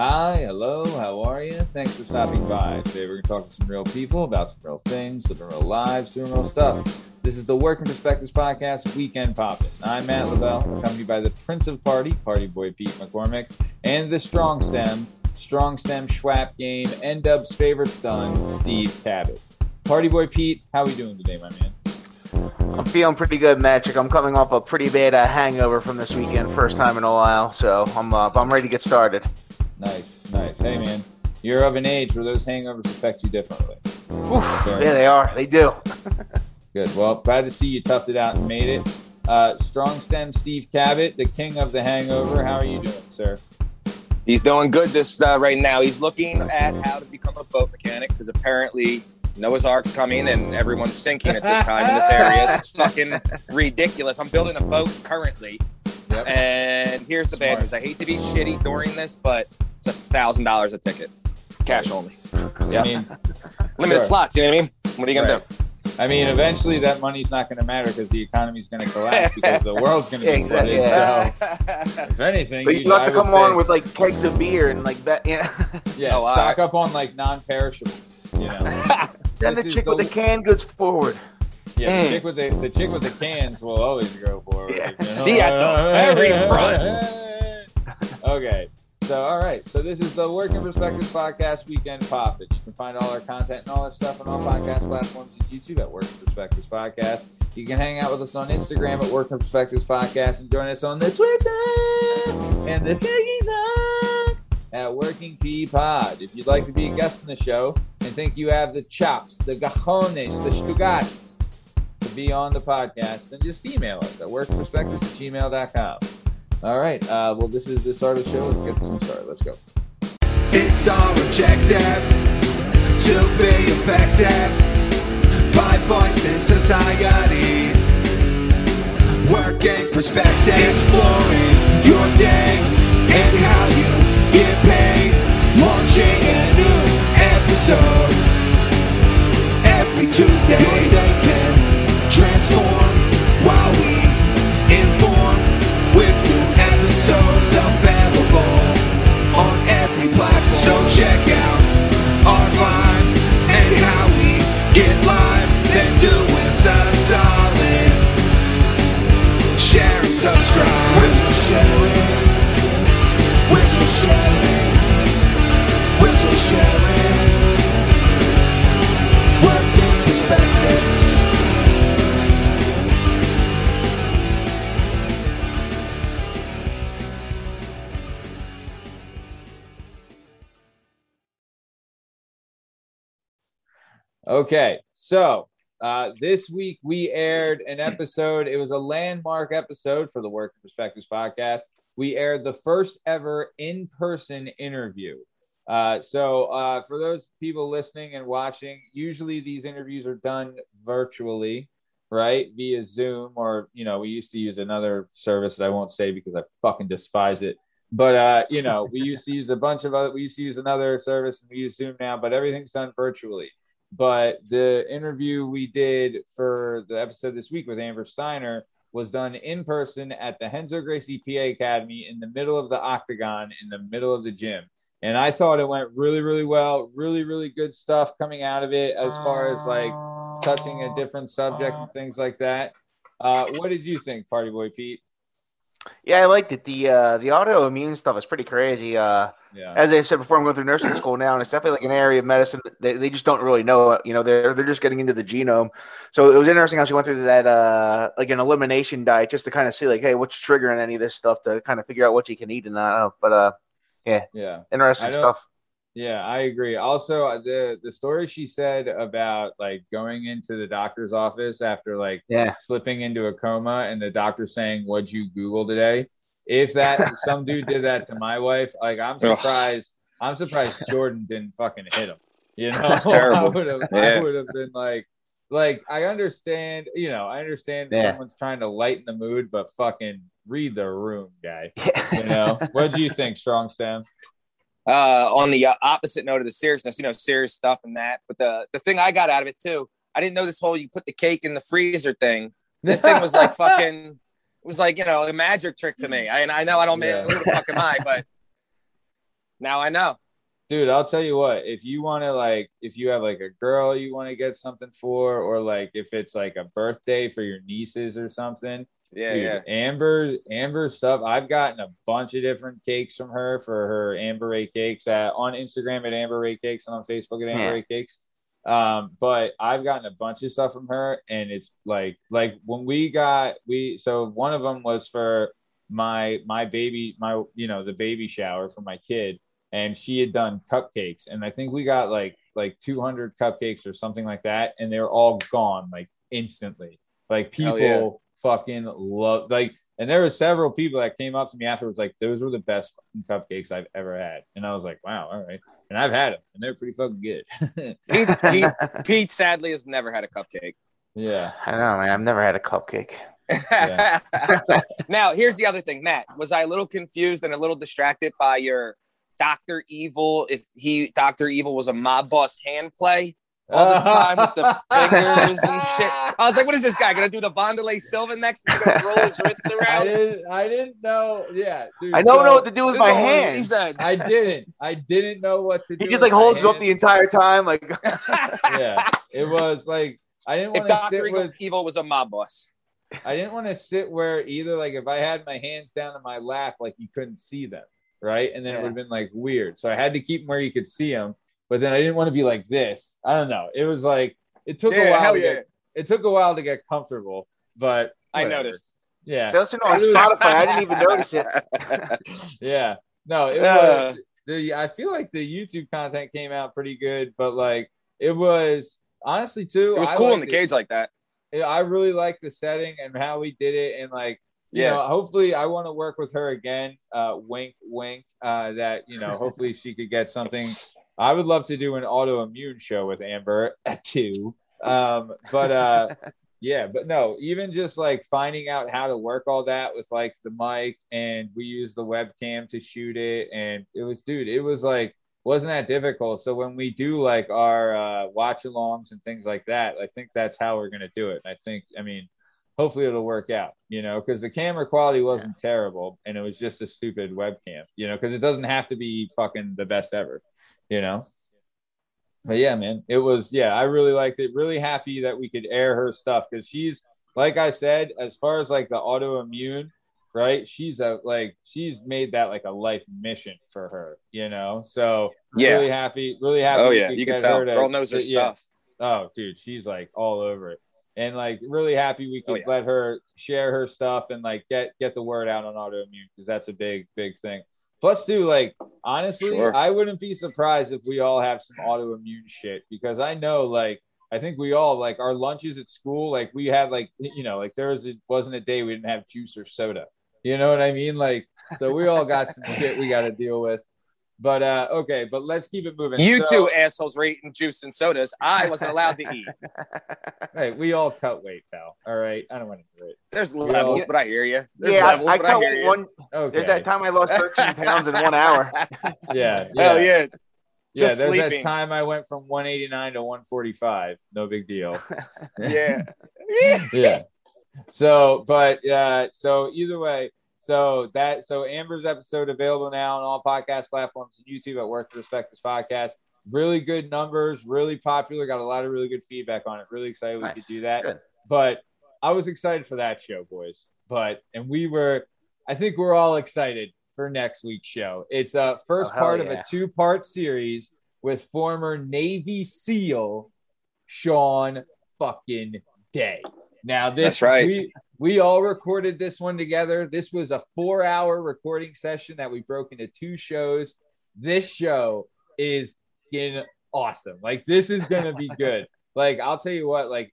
Hi, hello, how are you? Thanks for stopping by. Today we're going to talk to some real people about some real things, living real lives, doing real stuff. This is the Working Perspectives Podcast, Weekend Poppin'. I'm Matt LaBelle, accompanied by the Prince of Party, Party Boy Pete McCormick, and the Strong Stem Schwap game, End Up's favorite son, Steve Tabbitt. Party Boy Pete, how are we doing today, my man? I'm feeling pretty good, Magic. I'm coming off a pretty bad hangover from this weekend, first time in a while, so I'm ready to get started. Nice. Hey, man, you're of an age where those hangovers affect you differently. Oof, yeah, they are. They do. Good. Well, glad to see you toughed it out and made it. Strong Stem Steve Tabbitt, the king of the hangover. How are you doing, sir? He's doing good right now. He's looking at how to become a boat mechanic because apparently Noah's Ark's coming and everyone's sinking at this time in this area. It's fucking ridiculous. I'm building a boat currently. Yep. And here's the bad news. I hate to be shitty during this, but it's $1,000 a ticket. Cash only. Yeah. I mean, limited slots, you know what I mean? What are you going to do? I mean, eventually that money's not going to matter because the economy's going to collapse because the world's going to be flooded. Yeah. So, if anything, but you have to come on with like kegs of beer and like that. Yeah. Yeah. Oh, stock up on like non-perishables. You know. Send the chick with the canned goods forward. Yeah, the chick with the cans will always go forward. Yeah. You know? See at the very front. Okay. So, all right. So this is the Working Perspectives Podcast Weekend Poppin'. You can find all our content and all our stuff on all podcast platforms and YouTube at Working Perspectives Podcast. You can hang out with us on Instagram at Working Perspectives Podcast and join us on the Twitter and the TikTok at Working P Pod. If you'd like to be a guest on the show and think you have the chops, the gajones, the stugats, be on the podcast, then just email us at workperspectives@gmail.com. All right. Well, this is the start of the show. Let's get this one started. Let's go. It's our objective to be effective by voice in societies. Working perspective, exploring your day and how you get paid. Launching a new episode every Tuesday. Your day can transform while we inform with new episodes available on every platform. So check out our vibe and how we get live. They're doing us a solid. Share and subscribe. We're just sharing. We're just sharing. We're just sharing. Working perspectives. Okay, so this week we aired an episode. It was a landmark episode for the Working Perspectives Podcast. We aired the first ever in-person interview. So for those people listening and watching, usually these interviews are done virtually, right, via Zoom or, you know, we used to use another service that I won't say because I fucking despise it. But, you know, we used to use another service and we use Zoom now, but everything's done virtually. But the interview we did for the episode this week with Amber Steiner was done in person at the Renzo Gracie PA Academy in the middle of the octagon, in the middle of the gym. And I thought it went really, really well, really, really good stuff coming out of it as far as like touching a different subject and things like that. What did you think, Party Boy Pete? Yeah, I liked it. The autoimmune stuff is pretty crazy. Yeah. As I said before, I'm going through nursing school now, and it's definitely like an area of medicine that they just don't really know. You know, they're just getting into the genome. So it was interesting how she went through that, like an elimination diet, just to kind of see like, hey, what's triggering any of this stuff to kind of figure out what you can eat and not. But yeah, interesting stuff. Yeah, I agree. Also, the story she said about like going into the doctor's office after like slipping into a coma and the doctor saying, "What'd you Google today?" If that some dude did that to my wife, like I'm surprised Jordan didn't fucking hit him. You know, that's terrible. I would have been like I understand. You know, I understand someone's trying to lighten the mood, but fucking read the room, guy. Yeah. You know, what do you think, Strong Stem? On the opposite note of the seriousness, you know, serious stuff and that. But the thing I got out of it, too, I didn't know this whole you put the cake in the freezer thing. This thing was like fucking, it was like, you know, a magic trick to me. I know I don't make it, who the fuck am I, but Now I know. Dude, I'll tell you what, if you want to, like, if you have like a girl you want to get something for, or like if it's like a birthday for your nieces or something. Yeah, dude, yeah. Amber stuff. I've gotten a bunch of different cakes from her for her Amber Ray Cakes on Instagram at Amber Ray Cakes and on Facebook at Amber Ray Cakes. But I've gotten a bunch of stuff from her, and it's like when so one of them was for my baby, the baby shower for my kid, and she had done cupcakes, and I think we got like 200 cupcakes or something like that, and they're all gone like instantly. Like people fucking love, like, and there were several people that came up to me afterwards like, those were the best fucking cupcakes I've ever had. And I was like, wow, all right. And I've had them, and they're pretty fucking good. Pete sadly has never had a cupcake. Yeah, I know, man. I've never had a cupcake. Yeah. Now, here's the other thing, Matt. Was I a little confused and a little distracted by your Dr. Evil? If Dr. Evil was a mob boss hand play all the time with the fingers and shit. I was like, what is this guy going to do, the Vondelay Silva next? He's going to roll his wrist around? I didn't know. Yeah. Dude, I don't know what to do with my hands. I didn't know what to do. He just like holds you up the entire time. Like, yeah, it was like, I didn't want to sit with Evil was a mob boss. I didn't want to sit where either. Like if I had my hands down in my lap, like you couldn't see them. Right. And then it would have been like weird. So I had to keep them where you could see them. But then I didn't want to be like this. I don't know. It was like it took a while to get comfortable, but whatever. I noticed. Yeah. Just on Spotify, I didn't even notice it. Yeah. No, it was I feel like the YouTube content came out pretty good, but like it was honestly too. It was cool in the cage like that. I really liked the setting and how we did it, and like you know, hopefully I want to work with her again. Wink, wink. That hopefully she could get something. I would love to do an autoimmune show with Amber too. But no, even just like finding out how to work all that with like the mic, and we used the webcam to shoot it. And it was, wasn't that difficult. So when we do like our watch alongs and things like that, I think that's how we're going to do it. And hopefully it'll work out, because the camera quality wasn't terrible, and it was just a stupid webcam, because it doesn't have to be fucking the best ever. But yeah, man, it was, I really liked it. Really happy that we could air her stuff, because she's, like I said, as far as like the autoimmune, right? She's made that like a life mission for her, so really happy. Oh yeah. You can tell girl knows her stuff. Oh dude. She's like all over it, and like really happy we could let her share her stuff and like get the word out on autoimmune, because that's a big, big thing. Plus, too, like, honestly, I wouldn't be surprised if we all have some autoimmune shit, because I know, like, I think we all, like, our lunches at school, like, we had, like, wasn't a day we didn't have juice or soda. You know what I mean? Like, so we all got some shit we got to deal with. But, okay, but let's keep it moving. You two assholes were eating juice and sodas. I wasn't allowed to eat. Hey, we all cut weight, pal. All right? I don't want to do it. There's levels, but I hear you. There's that time I lost 13 pounds in 1 hour. Yeah. Hell yeah. Yeah, there's that time I went from 189 to 145. No big deal. Yeah. Yeah. So, but, so either way. So Amber's episode available now on all podcast platforms and YouTube at Working Perspectives Podcast. Really good numbers, really popular. Got a lot of really good feedback on it. Really excited we could do that. Good. But I was excited for that show, boys. I think we're all excited for next week's show. It's a first part of a 2-part series with former Navy SEAL Sean fucking Day. Now this, that's right. We all recorded this one together. This was a 4-hour recording session that we broke into 2 shows. This show is getting awesome. Like, this is going to be good. Like, I'll tell you what, I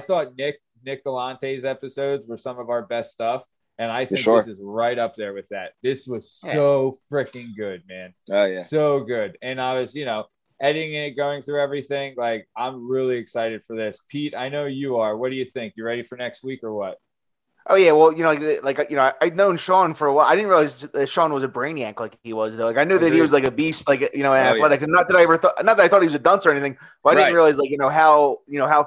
thought Nick Galante's episodes were some of our best stuff. And I think this is right up there with that. This was so freaking good, man. Oh yeah. So good. And I was, editing it, going through everything. Like, I'm really excited for this. Pete, I know you are. What do you think? You ready for next week or what? Oh yeah. Well, I'd known Sean for a while. I didn't realize that Sean was a brainiac like he was though. Like, I knew that he was like a beast, like, an athletic. Yeah. And not that I thought he was a dunce or anything, but I didn't realize like, how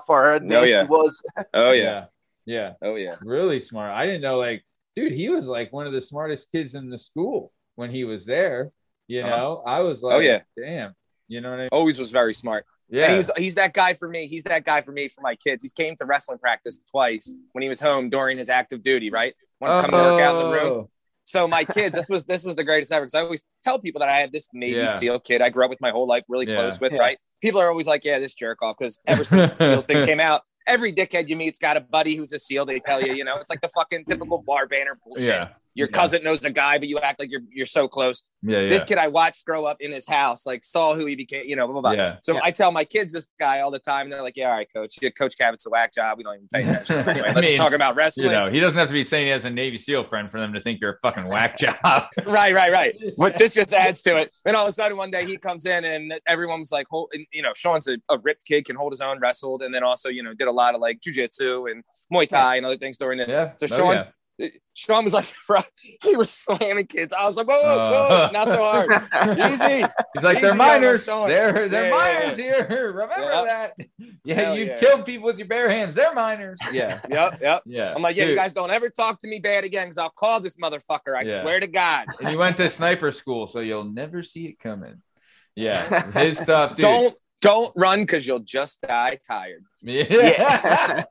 far advanced he was. Oh yeah. Yeah. Oh yeah. Really smart. I didn't know, like, dude, he was like one of the smartest kids in the school. when he was there, you know, I was like, oh, yeah. Damn, you know what I mean? Always was very smart. Yeah. He's that guy for me. He's that guy for me, for my kids. He came to wrestling practice twice when he was home during his active duty, right? Wanted to come work out in the room. So my kids, this was the greatest ever, because I always tell people that I have this Navy SEAL kid I grew up with my whole life, really close with, right? People are always like, yeah, this jerk off, because ever since the SEALs thing came out, every dickhead you meet's got a buddy who's a SEAL. They tell you, you know, it's like the fucking typical bar banner bullshit. Yeah. Your cousin knows a guy, but you act like you're so close. Yeah, yeah. This kid I watched grow up in his house, like saw who he became, you know, blah, blah, blah. Yeah. So I tell my kids this guy all the time. And they're like, yeah, all right, coach. Yeah, Coach Cabot's a whack job. We don't even pay attention. Anyway, let's talk about wrestling. You know, he doesn't have to be saying he has a Navy SEAL friend for them to think you're a fucking whack job. Right. But this just adds to it. Then all of a sudden one day he comes in and everyone's like, you know, Sean's a ripped kid, can hold his own, wrestled. And then also, you know, did a lot of like jujitsu and Muay Thai and other things during it. Yeah. So Sean... yeah. Sean was like, he was slamming kids. I was like, whoa, not so hard. Easy. He's like, they're minors. They're minors here. Remember that. Yeah, you killed people with your bare hands. They're minors. Yeah. Yep. I'm like, yeah, dude, you guys don't ever talk to me bad again, because I'll call this motherfucker. I swear to God. And you went to sniper school, so you'll never see it coming. Yeah. His stuff, dude. Don't run, because you'll just die tired. Yeah.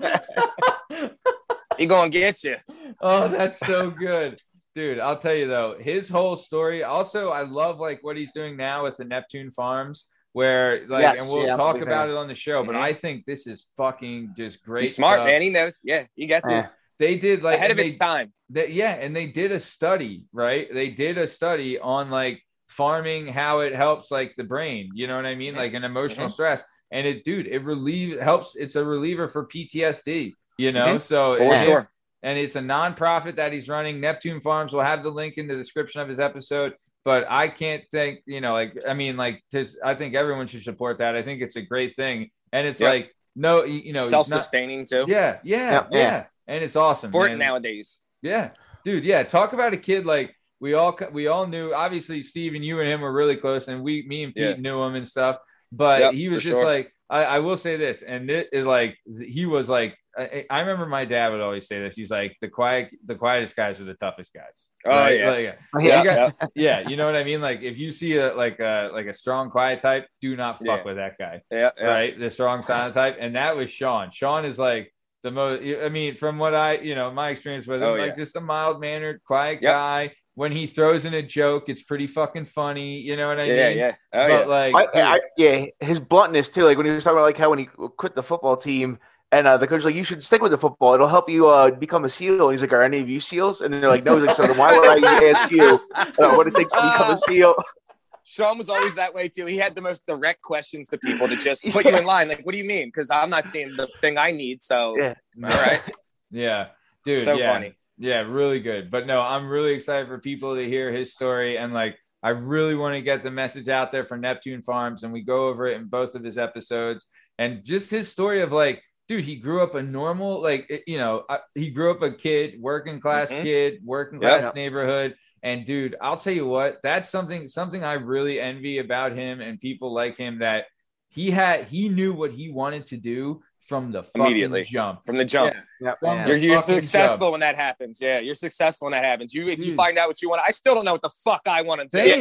He gonna get you. Oh, that's so good. Dude, I'll tell you though, his whole story. Also, I love like what he's doing now with the Neptune Farms, where like, and we'll talk about it on the show, but I think this is fucking just great. He's smart, man. He knows. Yeah, he gets it. They did like ahead of its time. And they did a study, right? They did a study on like farming, how it helps like the brain, you know what I mean? Like an emotional stress. And it's a reliever for PTSD. You know, so for sure. And it's a nonprofit that he's running, Neptune Farms. We'll have the link in the description of his episode. But I can't think, you know, like, I mean, like, I think everyone should support that. I think it's a great thing. And it's like, no, you know, self-sustaining too. Yeah. And it's awesome. Important nowadays. Yeah, dude. Yeah. Talk about a kid like we all knew. Obviously, Steve and you and him were really close, and me and Pete knew him and stuff. But he was just like, I will say this, and it is like, he was like, I remember my dad would always say this. He's like, the quietest guys are the toughest guys. Right? Oh yeah. Like, you know what I mean? Like if you see a strong, quiet type, do not fuck with that guy. Yeah. Right. The strong, silent type. And that was Sean. Sean is like the most, I mean, from what my experience with him, just a mild mannered, quiet guy. When he throws in a joke, it's pretty fucking funny. You know what I mean? Yeah. Oh, but like, his bluntness too. Like when he was talking about like how when he quit the football team, and the coach was like, you should stick with the football. It'll help you become a SEAL. And he's like, are any of you SEALs? And they're like, no. He's like, so then why would I ask you what it takes to become a SEAL? Sean was always that way, too. He had the most direct questions to people to just put you in line. Like, what do you mean? Because I'm not seeing the thing I need. So, all right. Yeah. Dude, so funny. Yeah, really good. But no, I'm really excited for people to hear his story. And, like, I really want to get the message out there for Neptune Farms. And we go over it in both of his episodes. And just his story of, like, dude, he grew up a normal, like, you know, he grew up a kid, working class neighborhood. And dude, I'll tell you what, that's something I really envy about him and people like him, that he knew what he wanted to do from the fucking jump. From the jump. Yeah. Yeah. You're successful when that happens. Yeah. You're successful when that happens. If you find out what you want, I still don't know what the fuck I want to do.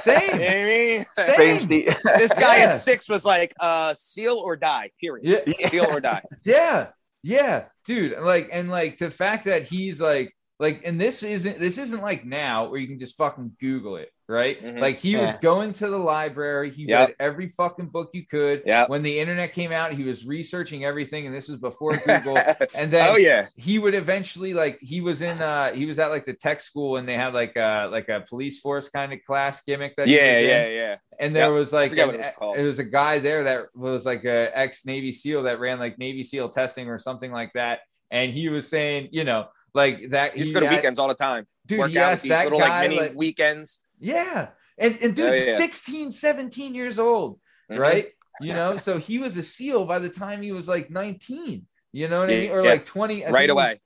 Same. Same. This guy at 6 was like, seal or die, period. Yeah. Seal or die. Yeah. Dude. Like the fact that he's like, and this isn't like now where you can just fucking Google it. Right. Mm-hmm. Like he was going to the library. He read every fucking book you could. When the internet came out, he was researching everything. And this was before Google. And then he would eventually, like, he was at like the tech school, and they had like a police force kind of class gimmick that he was in. And there was like, it was a guy there that was like a ex-Navy SEAL that ran like Navy SEAL testing or something like that. And he was saying, you know, like that. He used to go to weekends all the time. Dude, work out with these little guy, like mini weekends. Yeah. And dude, 16, 17 years old, right? You know, so he was a SEAL by the time he was like 19, you know what I mean? Or like 20. Right away.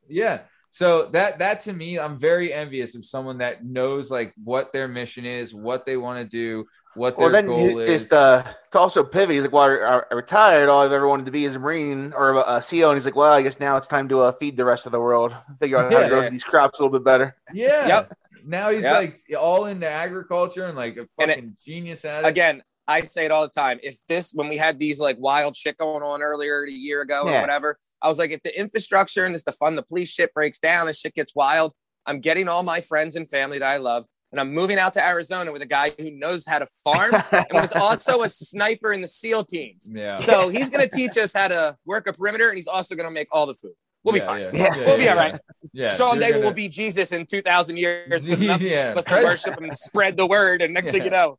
So that to me, I'm very envious of someone that knows like what their mission is, what they want to do, what their goal is. Just to also pivot, he's like, well, I retired. All I've ever wanted to be is a Marine or a SEAL. And he's like, well, I guess now it's time to feed the rest of the world. Figure out how to grow these crops a little bit better. Yeah. Now he's like all into agriculture and like a fucking genius at it. Again, I say it all the time. If this, when we had these like wild shit going on earlier a year ago or whatever, I was like, if the infrastructure and this, the fun, the police shit breaks down, this shit gets wild. I'm getting all my friends and family that I love. And I'm moving out to Arizona with a guy who knows how to farm and was also a sniper in the SEAL teams. Yeah. So he's going to teach us how to work a perimeter, and he's also going to make all the food. We'll be fine. We'll be all right. Yeah. Sean Day will be Jesus in 2,000 years. Let's worship him and spread the word. And next thing you know.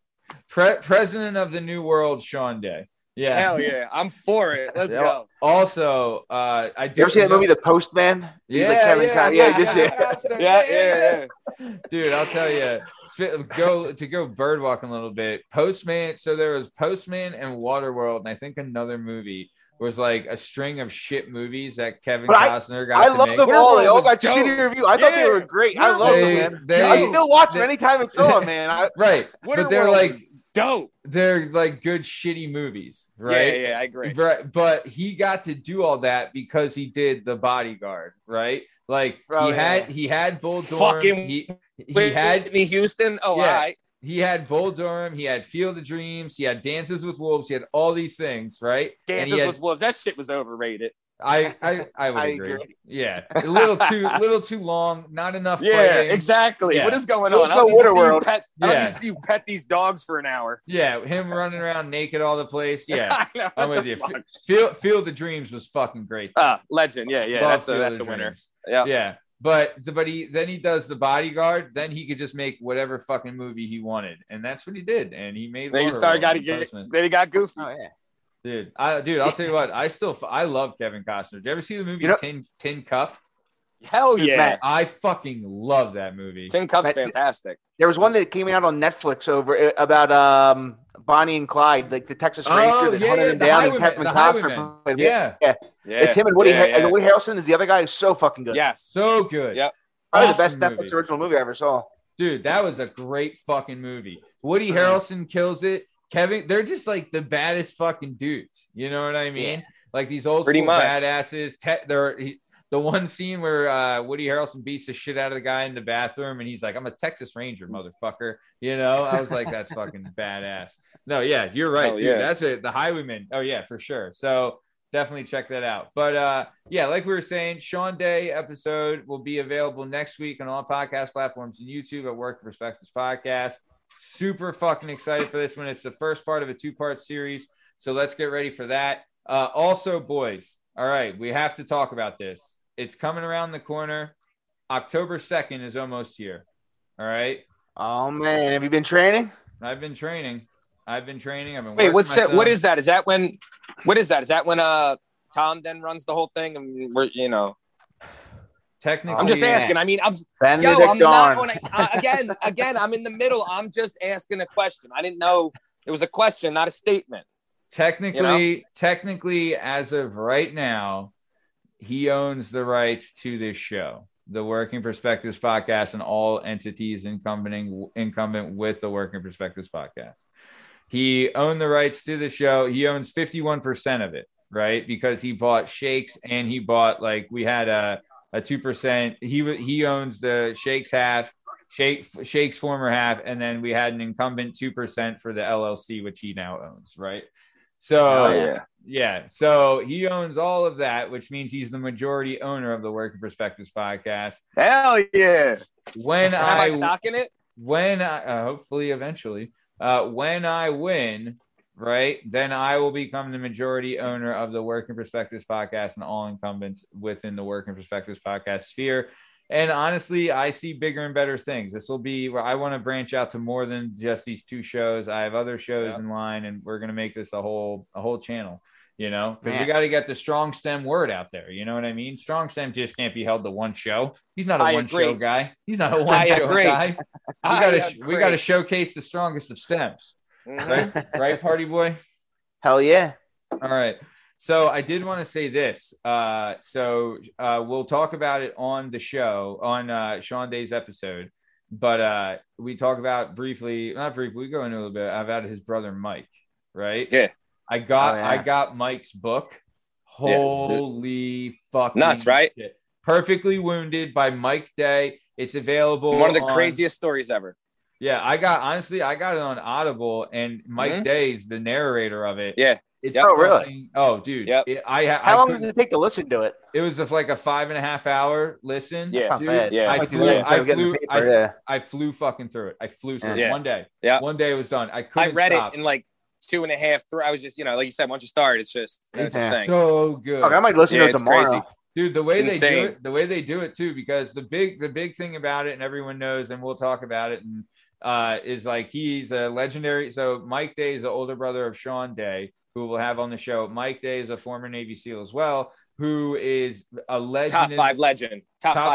President of the New World, Sean Day. Yeah. Hell yeah. I'm for it. Let's go. Also, you ever see that movie, The Postman? Yeah. Dude, I'll tell you. To go bird walking a little bit. Postman. So there was Postman and Waterworld, and I think another movie was like a string of shit movies that Kevin Costner got. I love them all. They all got shitty reviews. I thought they were great. I love them, man. I still watch them anytime it's on, man. But they're like dope. They're like good shitty movies, right? Yeah, I agree. But he got to do all that because he did The Bodyguard, right? Like he had Bull Durham. He had me Houston. He had Bull Durham. He had Field of Dreams. He had Dances with Wolves. He had all these things, right? Dances with Wolves. That shit was overrated. I would agree. Yeah, a little too long. Not enough. Yeah, fighting. Exactly. Yeah. What is going on? I don't need to see you pet these dogs for an hour. Yeah, him running around naked all the place. Yeah, I know, I'm with you. Field of Dreams was fucking great. Legend. Yeah. That's a winner. Yeah. But then he does The Bodyguard. Then he could just make whatever fucking movie he wanted, and that's what he did. And he made. Then he got goofy. Oh yeah, dude. I'll tell you what. I love Kevin Costner. Did you ever see the movie Tin Cup? Hell yeah, Matt. I fucking love that movie. Tin Cup's fantastic. There was one that came out on Netflix about Bonnie and Clyde, like the Texas Ranger that hunted him down, and Kevin Costner played. Yeah. It's him and Woody. And Woody Harrelson is the other guy who's so fucking good. Yeah, so good. Yep. Probably awesome, the best Netflix original movie I ever saw. Dude, that was a great fucking movie. Woody Harrelson kills it. Kevin, they're just like the baddest fucking dudes. You know what I mean? Yeah. Like these old school badasses. The one scene where Woody Harrelson beats the shit out of the guy in the bathroom, and he's like, "I'm a Texas Ranger, motherfucker." You know, I was like, "That's fucking badass." No, yeah, you're right. Oh, dude. Yeah. That's it. The Highwaymen. Oh yeah, for sure. So definitely check that out. But like we were saying, Sean Day episode will be available next week on all podcast platforms and YouTube at Working Perspectives Podcast. Super fucking excited for this one. It's the first part of a 2-part series, so let's get ready for that. Also, boys. All right, we have to talk about this. It's coming around the corner. October 2nd is almost here. All right. Oh man, have you been training? I've been training. Wait, what is that? Is that when Tom then runs the whole thing and we're, you know? Technically, I'm just asking. I mean, again, I'm in the middle. I'm just asking a question. I didn't know it was a question, not a statement. Technically, as of right now, he owns the rights to this show, the Working Perspectives Podcast, and all entities incumbent with the Working Perspectives Podcast. He owned the rights to the show. He owns 51% of it, right? Because he bought Shakes, and he bought, like, we had a 2%. He owns the Shakes half, Shakes former half, and then we had an incumbent 2% for the LLC, which he now owns, right? So so he owns all of that, which means he's the majority owner of the Working Perspectives Podcast. Hell yeah! When I win, right, then I will become the majority owner of the Working Perspectives Podcast and all incumbents within the Working Perspectives Podcast sphere. And honestly, I see bigger and better things. This will be where I want to branch out to more than just these 2 shows. I have other shows in line, and we're going to make this a whole channel, you know, because we got to get the strong stem word out there. You know what I mean? Strong stem just can't be held to one show. He's not a one show guy. He's not a one show guy. We got to showcase the strongest of stems. Mm-hmm. Right, party boy? Hell yeah. All right. So I did want to say this. We'll talk about it on the show, on Sean Day's episode. But we talk about we go into a little bit about his brother, Mike, right? Yeah. I got Mike's book. Holy fucking nuts, right? Shit. Perfectly Wounded by Mike Day. It's available. One of the craziest stories ever. Yeah, I got it on Audible, and Mike Day's the narrator of it. Yeah. It's really? Oh, dude. Yep. How long does it take to listen to it? It was like a 5.5 hour listen. Yeah. Dude, yeah. I flew fucking through it. I flew through it one day. Yeah. One day it was done. I read it in like 2.5, 3. I was just, like you said, once you start, it's just it's so good. Okay, I might listen to it tomorrow. Crazy. Dude, the way they do it too, because the big thing about it, and everyone knows, and we'll talk about it, and is like he's a legendary. So Mike Day is the older brother of Sean Day, who we'll have on the show. Mike Day is a former Navy SEAL as well, who is a legend. Top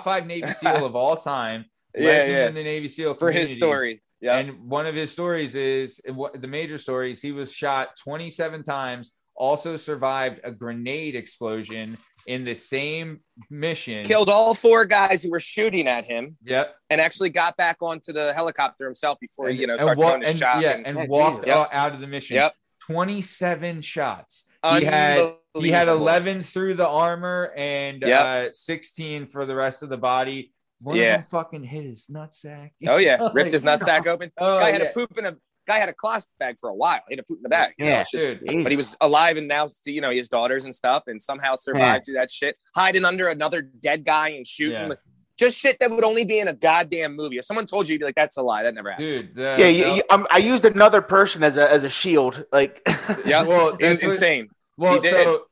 five Navy SEAL of all time. Legend in the Navy SEAL community. For his story. Yeah. And one of his stories is the major stories. He was shot 27 times. Also survived a grenade explosion in the same mission. Killed all four guys who were shooting at him. Yep. And actually got back onto the helicopter himself before he started doing his shot. Yeah, and walked out of the mission. Yep. 27 shots. He had 11 through the armor and 16 for the rest of the body. One of them fucking hit his nutsack. Oh, yeah. Ripped his nutsack open. Guy had a poop in a... Guy had a cloth bag for a while. He had to poop in the bag. But he was alive, and now his daughters and stuff, and somehow survived through that shit, hiding under another dead guy and shooting. Yeah. Just shit that would only be in a goddamn movie. If someone told you, you'd be like, "That's a lie. That never happened." Dude, I used another person as a shield. Like, yeah, well, it's insane.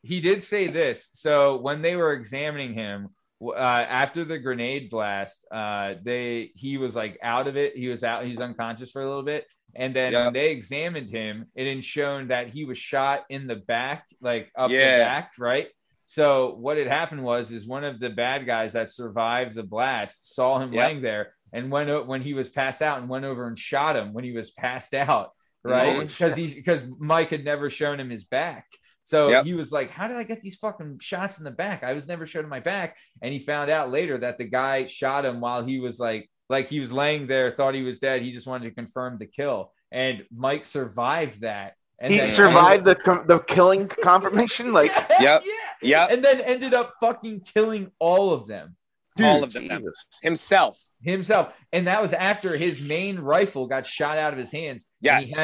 He did say this. So when they were examining him after the grenade blast, he was like out of it. He was out. He was unconscious for a little bit. And then when they examined him, it had shown that he was shot in the back, like up the back, right? So what had happened was one of the bad guys that survived the blast saw him laying there and when he was passed out and went over and shot him when he was passed out, right? Because Mike had never shown him his back. So he was like, how did I get these fucking shots in the back? I was never shown my back. And he found out later that the guy shot him while he was like he was laying there, thought he was dead. He just wanted to confirm the kill. And Mike survived that. And he survived the killing confirmation? Like, and then ended up fucking killing all of them. Dude, all of them. Jesus. Himself. And that was after his main rifle got shot out of his hands. Yes. And he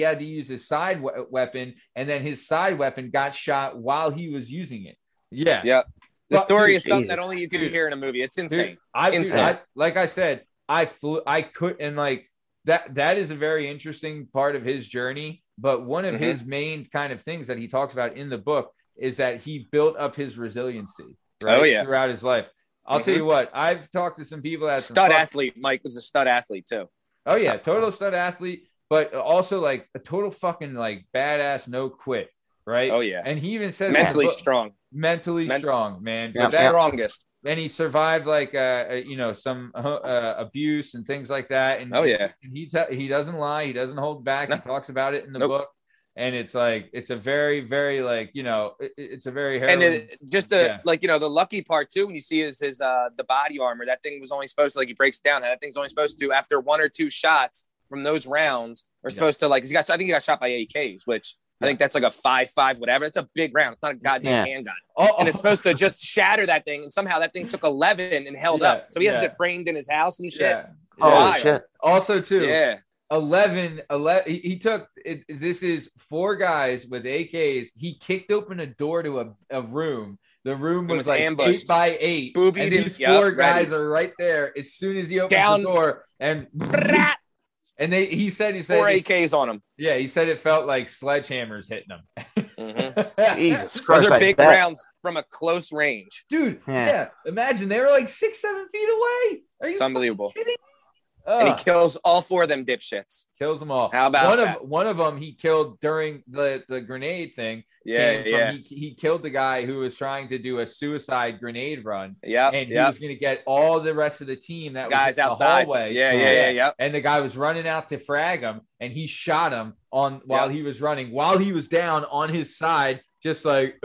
had to use his side weapon. And then his side weapon got shot while he was using it. Yeah. Yeah. The story is something that only you can hear in a movie. It's insane. That is a very interesting part of his journey. But one of his main kind of things that he talks about in the book is that he built up his resiliency throughout his life. I'll tell you what, I've talked to some people that athlete. Mike was a stud athlete too. Oh yeah. Total stud athlete, but also like a total fucking like badass, no quit. Right. Oh yeah. And he even says mentally strong, man. Yeah, strongest. And he survived like some abuse and things like that. And he doesn't lie. He doesn't hold back. No. He talks about it in the book. And it's like it's a very, very like, it's a very harrowing. And the lucky part, too, when you see is his the body armor. That thing was only supposed to he breaks down. That thing's only supposed to after one or two shots from those rounds are supposed to I think he got shot by AKs, which. I think that's like a 5.5, whatever. It's a big round. It's not a goddamn handgun. And it's supposed to just shatter that thing. And somehow that thing took 11 and held up. So he has it framed in his house and shit. Yeah. Oh, shit. Also, too, 11. He took – this is four guys with AKs. He kicked open a door to a room. The room was like ambushed. 8x8. Boobied and these four guys are right there as soon as he opens the door. And – and he said four AKs on him. Yeah, he said it felt like sledgehammers hitting him. Mm-hmm. Jesus Christ. Those are big rounds from a close range. Dude, imagine they were like 6-7 feet away. Are you it's unbelievable. Kidding? And he kills all four of them dipshits. Kills them all. How about one of them he killed during the grenade thing. Yeah, He killed the guy who was trying to do a suicide grenade run. Yeah, and he was going to get all the rest of the team that guys was in outside. The hallway. Yeah. And the guy was running out to frag him, and he shot him on while he was running, while he was down on his side, just like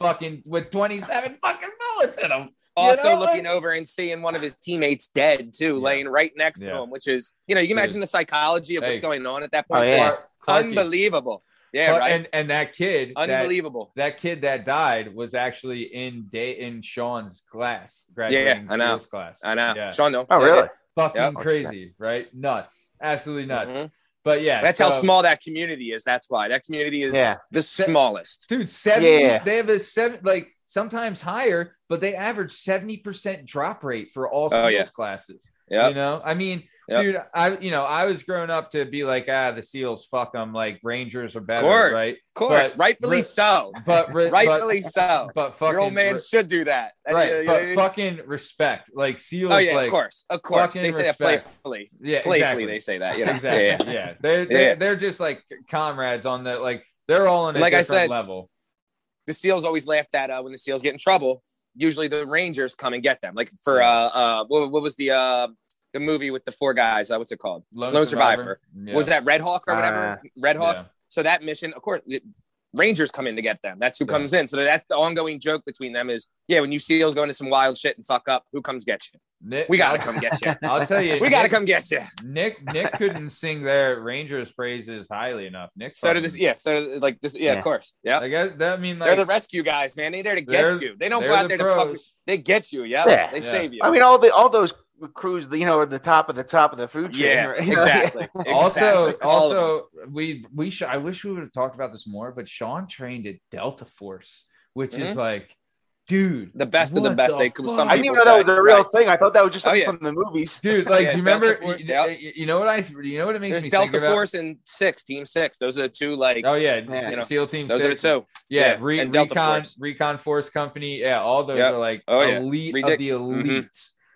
fucking with 27 fucking bullets in him. Also looking over and seeing one of his teammates dead, too, laying right next to him, which is, you can imagine the psychology of what's going on at that point. It's unbelievable. Yeah, but, right. And that kid, unbelievable. That kid that died was actually in Sean's class, graduating SEAL's class. I know. Yeah. Sean, no. Oh, really? Yeah. Fucking crazy, right? Nuts, absolutely nuts. Mm-hmm. But yeah, that's how small that community is. That's why that community is the smallest. Dude, 70. Yeah. They have a 7, like sometimes higher, but they average 70% drop rate for all SEALs classes. Yeah, you know, I mean. Yep. Dude, I was growing up to be like, the SEALs, fuck them, like Rangers are better, right? Of course, rightfully so. But fucking, your old man should do that, right? But fucking respect, like SEALs. Oh yeah, like, of course, they say respect. That playfully. Yeah, playfully exactly. They say that. Yeah, exactly. Yeah, they're just like comrades on the like. They're all on a different level. The SEALs always laughed at when the SEALs get in trouble. Usually, the Rangers come and get them. Like for what was the movie with the four guys, what's it called? Lone Survivor. Yeah. Was that Red Hawk or whatever? Red Hawk. Yeah. So that mission, of course, Rangers come in to get them. That's who comes in. So that's the ongoing joke between them is, when you SEALs go into some wild shit and fuck up, who comes get you? Nick, we got to come get you. I'll tell you. We got to come get you. Nick couldn't sing their Rangers praises highly enough. Nick. So did this. Yeah. So like this. Yeah, of course. Yeah. They're the rescue guys, man. They're there to get you. They don't go out there to fuck you. They get you. Yeah. They save you. I mean, all those crews, are the top of the food chain. Yeah, right? Exactly. Also, I wish we would have talked about this more, but Sean trained at Delta Force, which is like, dude, the best of the best. I didn't even know that was a real thing. I thought that was just from the movies. Dude, like, do you remember? Force, you know what it makes me think about? Delta Force and Team 6. Those are the two, like. Oh yeah, SEAL Team 6. Those are the two. Yeah, Recon Force Company. Yeah, all those are like elite of the elite.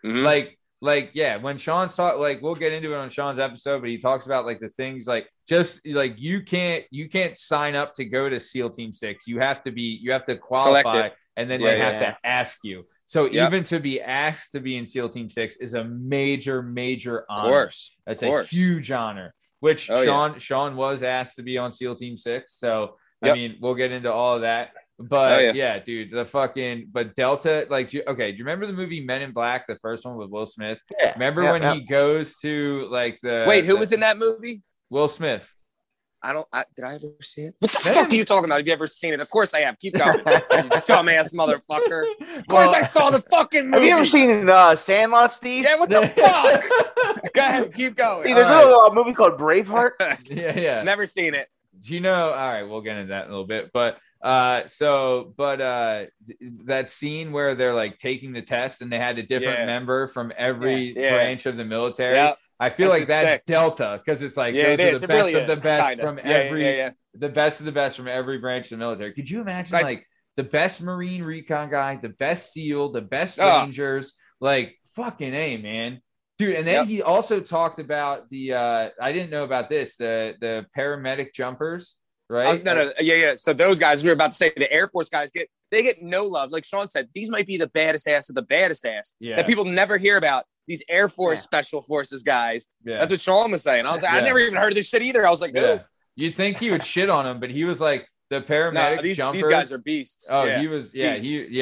Mm-hmm. Like, when Sean's talk, like, we'll get into it on Sean's episode, but he talks about like the things like just like you can't sign up to go to SEAL Team 6. You have to qualify. Selected. And then they have to ask you. So even to be asked to be in SEAL Team 6 is a major, major honor. Of course. That's a huge honor, which Sean was asked to be on SEAL Team 6. So, I mean, we'll get into all of that. But dude, but Delta, like, do you remember the movie Men in Black, the first one with Will Smith? Yeah, remember when he goes to like the. Wait, who was in that movie? Will Smith. Did I ever see it? What the fuck are you talking about? Have you ever seen it? Of course I have. Keep going. You dumbass motherfucker. Of course I saw the fucking movie. Have you ever seen Sandlot, Steve? Yeah, what the fuck? Go ahead, keep going. Steve, there's a movie called Braveheart. Never seen it. Do you know? All right, we'll get into that in a little bit, but. That scene where they're like taking the test and they had a different member from every branch of the military. Yep. I feel like that's sick. Delta. Cause it's like, the best of the best from every, the best of the best from every branch of the military. Could you imagine like the best Marine recon guy, the best SEAL, the best Rangers, like fucking A, man, dude. And then he also talked about the, I didn't know about this, the paramedic jumpers. Right? So those guys, we were about to say, the Air Force guys get no love. Like Sean said, these might be the baddest ass of the baddest ass that people never hear about. These Air Force Special Forces guys. Yeah. That's what Sean was saying. I was like, I never even heard of this shit either. I was like, no. You'd think he would shit on them, but he was like, the paramedic jumpers. These guys are beasts. Oh, he was. Yeah, beasts.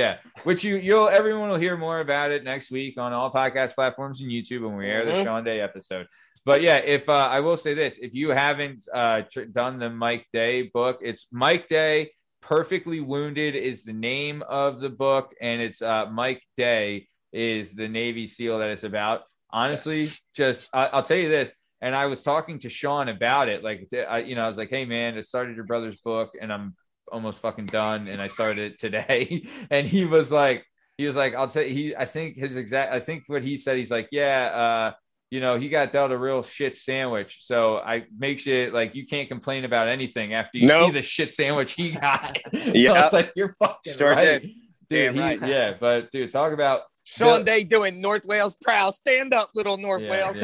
Which everyone will hear more about it next week on all podcast platforms and YouTube when we air the Sean Day episode. But yeah, if I will say this, if you haven't done the Mike Day book, it's Mike Day, Perfectly Wounded is the name of the book. And it's Mike Day is the Navy SEAL that it's about. Honestly, I'll tell you this. And I was talking to Sean about it. Like, I was like, hey, man, I started your brother's book and I'm almost fucking done. And I started it today. And he was like, I'll tell you, I think what he said, he's like, he got dealt a real shit sandwich. So I make sure like you can't complain about anything after you see the shit sandwich he got. Yeah. I was like, you're fucking right. Dude, but dude, talk about Sean Day doing North Wales proud. Stand up, little North Wales.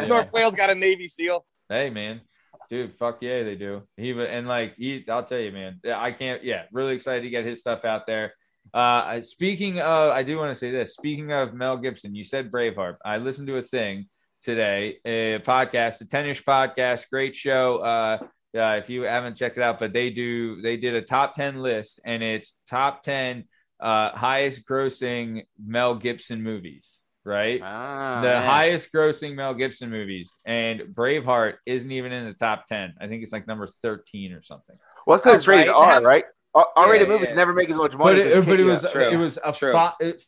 North Wales got a Navy SEAL. Hey man, dude, fuck yeah, they do. I'll tell you, man, I can't. Yeah, really excited to get his stuff out there. Speaking of, I do want to say this. Speaking of Mel Gibson, you said Braveheart. I listened to a thing today, a podcast, the 10-ish podcast, great show. If you haven't checked it out, but they did a top 10 list, and it's top 10 highest grossing Mel Gibson movies, right? Highest grossing Mel Gibson movies, and Braveheart isn't even in the top 10. I think it's like number 13 or something. Well, it's because it's rated R, right? R-rated movies never make as much money. But it was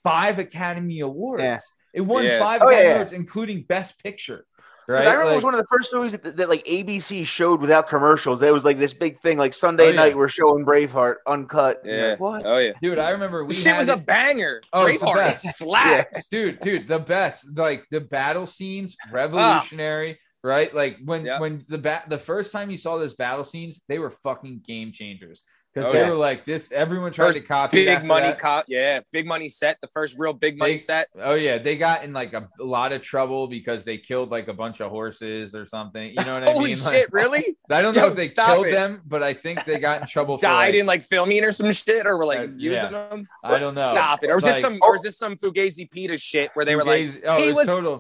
five Academy Awards. Yeah. It won five awards, including Best Picture. Right? I remember it was one of the first movies that like ABC showed without commercials. There was like this big thing, like Sunday night we're showing Braveheart uncut. Yeah. Like, what? Oh yeah, dude, I remember it was a banger. Oh, Braveheart slaps, dude, the best. Like the battle scenes, revolutionary. Right, like when the first time you saw those battle scenes, they were fucking game changers because they were like this. Everyone tried to copy big money set. The first real big money set. Oh yeah, they got in like a lot of trouble because they killed like a bunch of horses or something. You know what I mean? Holy shit, really? I don't know if they killed them, but I think they got in trouble. Died in like filming or some shit, or were like using them. I don't know. Stop it! Or was this some? Or is this some Fugazi Pita shit where they were like,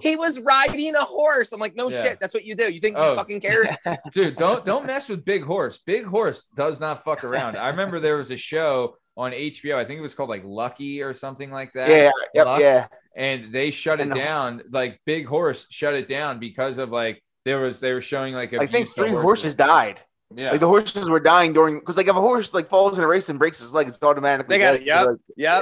he was riding a horse? I'm like, no shit. That's what you do. You think he fucking cares? Dude, don't mess with Big Horse. Big Horse does not fuck around. I remember there was a show on HBO. I think it was called like Lucky or something like that. Yeah. Yep, yeah. And they shut it down. Like Big Horse shut it down because of like they were showing like I think three horses died. Yeah. Like the horses were dying during because like if a horse like falls in a race and breaks his leg, it's automatically dead. Yeah.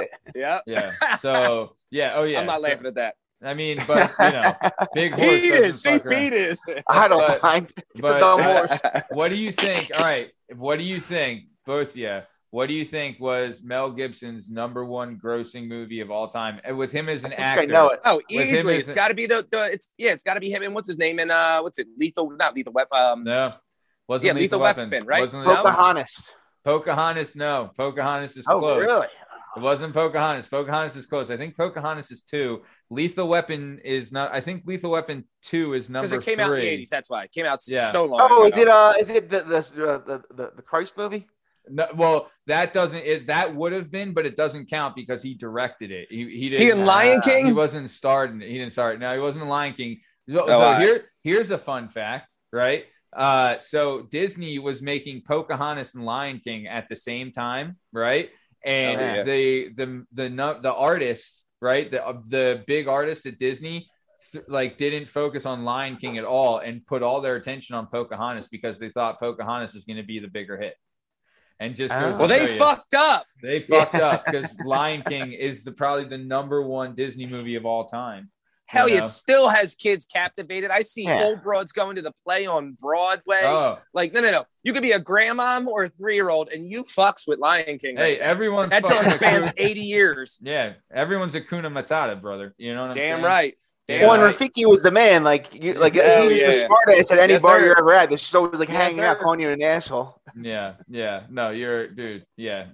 So I'm not laughing at that. I mean, but you know, Big Horse. I don't mind. It's a dumb horse. What do you think? All right. What do you think, both of you? What do you think was Mel Gibson's number one grossing movie of all time? And with him as an actor. I know it. Oh, easily. It's got to be it's got to be him and what's his name and not Lethal Weapon. No. Wasn't Lethal Weapon, right? Wasn't Pocahontas. No? Pocahontas, no. Pocahontas is close. Oh, really? It wasn't Pocahontas. Pocahontas is close. I think Pocahontas is 2. Lethal Weapon is not. I think Lethal Weapon 2 is number 3. Because it came out in the 80s. That's why it came out so long. Oh, is it the Christ movie? No, well, that would have been, but it doesn't count because he directed it. He didn't. Is he in Lion King? He wasn't starred. He didn't start. No, he wasn't in Lion King. So here's a fun fact, right? So Disney was making Pocahontas and Lion King at the same time, right? And the artist, right? The big artist at Disney, didn't focus on Lion King at all and put all their attention on Pocahontas because they thought Pocahontas was going to be the bigger hit. And just they fucked up. They fucked up because Lion King is probably the number one Disney movie of all time. Hell yeah, it still has kids captivated. I see old broads going to the play on Broadway. Oh. Like, no. You could be a grandmom or a 3-year-old, and you fucks with Lion King. Hey, everyone's that spans 80 years. Yeah, everyone's a Hakuna Matata, brother. You know what I'm saying? Right. Damn right. Rafiki was the man. He was the smartest at any bar you ever had. They're just always hanging out, calling you an asshole. Yeah. No, you're dude. Yeah.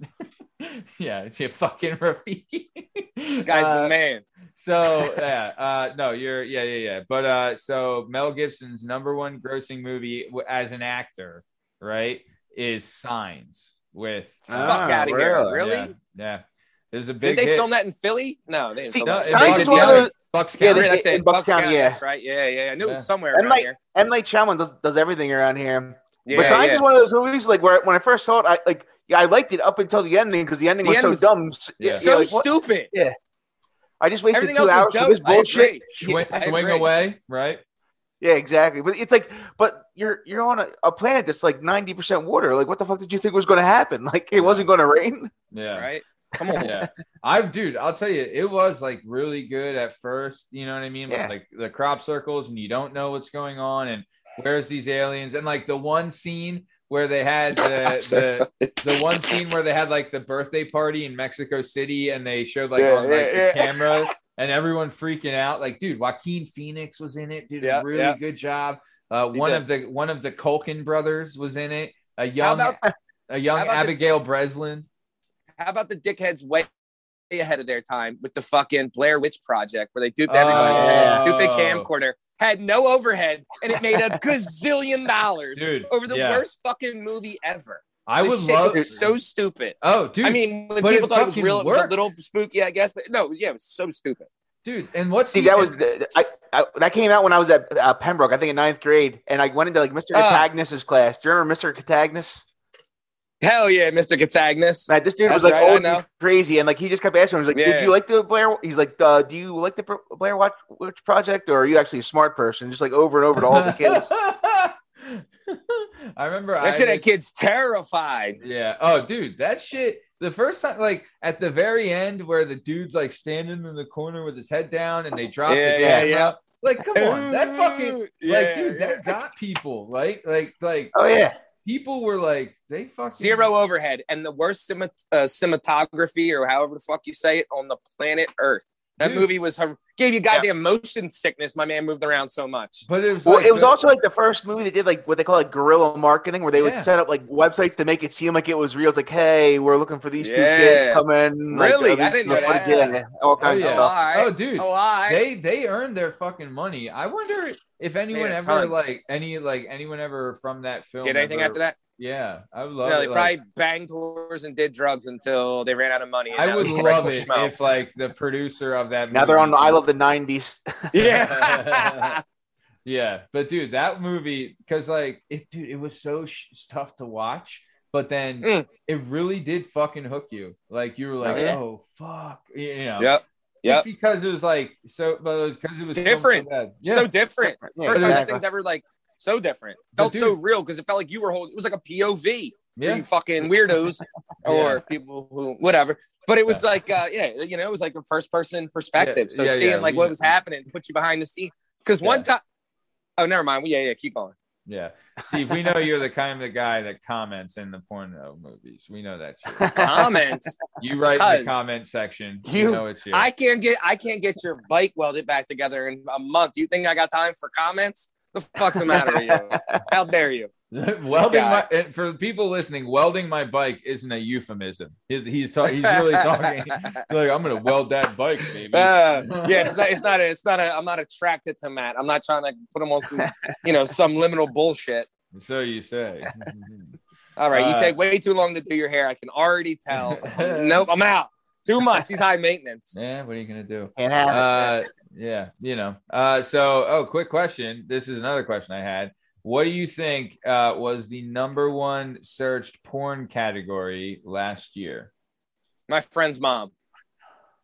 Yeah, you fucking Rafiki. Guy's the man. So yeah. But so Mel Gibson's number one grossing movie as an actor, right, is Signs with fuck out of here. Really? Yeah. There's a big. Did they film that in Philly? No, they didn't. Signs is one of those. Bucks County. Yeah, that's it. Bucks County. Yeah, that's right. Yeah. I knew it was somewhere around here. M. Night Shyamalan does everything around here. Yeah, but Signs is one of those movies where when I first saw it, I liked it up until the ending because the ending was so dumb. Yeah. So stupid. Yeah. I just wasted 2 hours for this bullshit. Swing away, right? Yeah, exactly. But it's you're on a planet that's 90% water. Like, what the fuck did you think was going to happen? Like, it wasn't going to rain. Yeah. Right. Come on. Yeah. I'll tell you, it was really good at first. You know what I mean? Yeah. But, the crop circles and you don't know what's going on and where's these aliens and the one scene. Where they had the one scene where they had the birthday party in Mexico City and they showed the camera and everyone freaking out. Dude, Joaquin Phoenix was in it. Dude, a really good job. One of the Culkin brothers was in it. A young Abigail Breslin. How about the dickheads way ahead of their time with the fucking Blair Witch Project where they duped everybody stupid camcorder, had no overhead, and it made a gazillion dollars over the worst fucking movie ever. It's so stupid. Oh, dude. I mean, when people thought it was real, it was a little spooky, I guess, but no, it was so stupid. Dude, and that came out when I was at Pembroke, I think in 9th grade, and I went into Mr. Catagnis's class. Do you remember Mr. Catagnis? Hell yeah, Mr. Catagnis. This dude was old, crazy, and he just kept asking him, did you like the Blair? He's do you like the Blair Witch Project, or are you actually a smart person? Just over and over to all the kids. I remember that shit had kids terrified. Yeah. Oh, dude, that shit. The first time, like at the very end, where the dude's like standing in the corner with his head down, and they drop it. Like, come on, that fucking that got people. Like, oh yeah, people were like, they fucking zero overhead and the worst cinematography or however the fuck you say it on the planet Earth. That movie was gave you goddamn motion sickness. My man moved around so much. But it was also like the first movie that did like what they call like guerrilla marketing, where they would set up like websites to make it seem like it was real. It's like, hey, we're looking for these two kids coming. Really? Like, I didn't know that. Yeah, all kinds of stuff. Right. Oh, dude, they earned their fucking money. I wonder if anyone ever anyone ever from that film did anything after that. Yeah, I would love it. They probably banged whores and did drugs until they ran out of money. I would love it if, like, the producer of that movie. Now they're on I Love the 90s. Yeah. Yeah, but, dude, that movie, because, like, it was so tough to watch, but then it really did fucking hook you. Like, you were like, oh, fuck, you know. Yep. Just because it was, like, because it was different. So different. Yeah, first time things ever, like, so different. Felt so real because it felt like you were holding. It was like a POV for you fucking weirdos or people who whatever. But it was like, you know, it was like a first person perspective. Yeah. So seeing like what was happening, put you behind the scene. Because one time, never mind. Keep going. Yeah, Steve, we know you're the kind of guy that comments in the porno movies. We know that shit. Comments. You write in the comment section. You know it's you. I can't get your bike welded back together in a month. You think I got time for comments? The fuck's the matter with you? How dare you? For people listening, welding my bike isn't a euphemism. He's really talking. He's like, I'm gonna weld that bike, baby. It's not. I'm not attracted to Matt. I'm not trying to put him on some, some liminal bullshit. So you say. All right, you take way too long to do your hair. I can already tell. Nope, I'm out. Too much. He's high maintenance. Yeah, what are you gonna do? Quick question. This is another question I had. What do you think was the number one searched porn category last year? My friend's mom.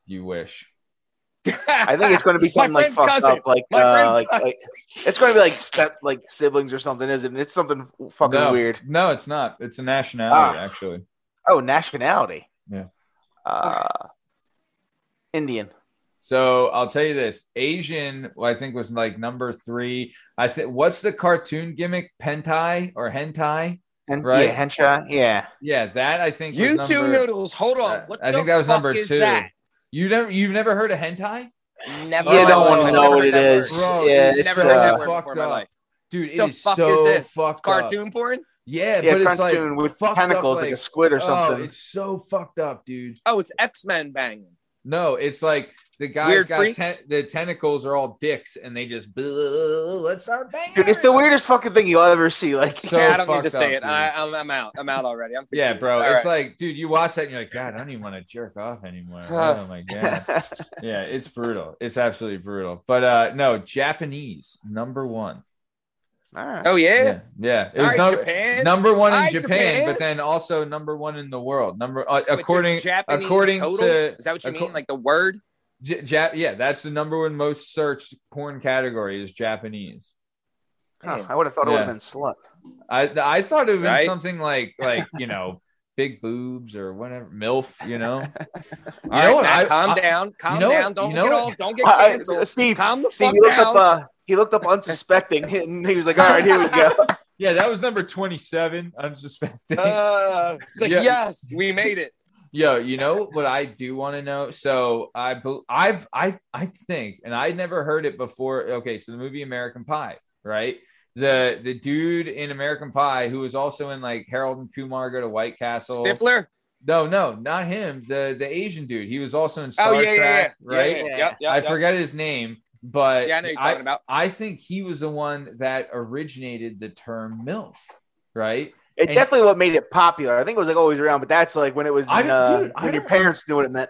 You wish. I think it's going to be something like fucked up, like it's going to be like siblings or something, isn't it? It's something fucking weird. No, it's not. It's a nationality actually. Oh, nationality. Yeah. Indian. So I'll tell you this. Asian, I think, was like number 3. I think what's the cartoon gimmick? Pentai or hentai? Right? Yeah, hentai. Yeah. Yeah, that I think was number 2 noodles. Hold on. What I think that was number 2. That? You've never heard of hentai? Never. You don't know what it is. Bro, yeah, I've never heard that word before in my life. Dude, it is so fucked up. Cartoon porn? Yeah, but it's like with tentacles, like a squid or something. Oh, it's so fucked up, dude. Oh, it's X-Men banging. No, it's like the guys got the tentacles are all dicks, and they just let's start banging. Dude, it's the weirdest fucking thing you'll ever see. Like, so I don't need to say it. I'm out. I'm out already. I'm confused. Yeah, bro. All it's right. Like, dude, you watch that and you're like, God, I don't even want to jerk off anymore. Oh my god. Yeah, it's brutal. It's absolutely brutal. But no, Japanese number 1. All right. Oh yeah. It was number 1 in Japan, but then also number 1 in the world. Number according total? To is that what you mean? Like the word? That's the number 1 most searched porn category is Japanese. Huh, I would have thought it would have been slut. I thought it would have been something like big boobs or whatever, MILF, All right, Matt, calm down. Don't get canceled. Steve, calm the fuck down. He looked up unsuspecting, and he was like, all right, here we go. Yeah, that was number 27, unsuspecting. It's like, yes, we made it. Yo, you know what I do want to know? So I think, and I never heard it before. Okay, so the movie American Pie, right? The dude in American Pie who was also in, like, Harold and Kumar Go to White Castle. Stifler? No, not him. The Asian dude. He was also in Star Trek, right? I forget his name. But yeah, I know you're talking about. I think he was the one that originated the term MILF, right? It definitely what made it popular. I think it was like always around, but that's like when it was when your parents knew what it meant.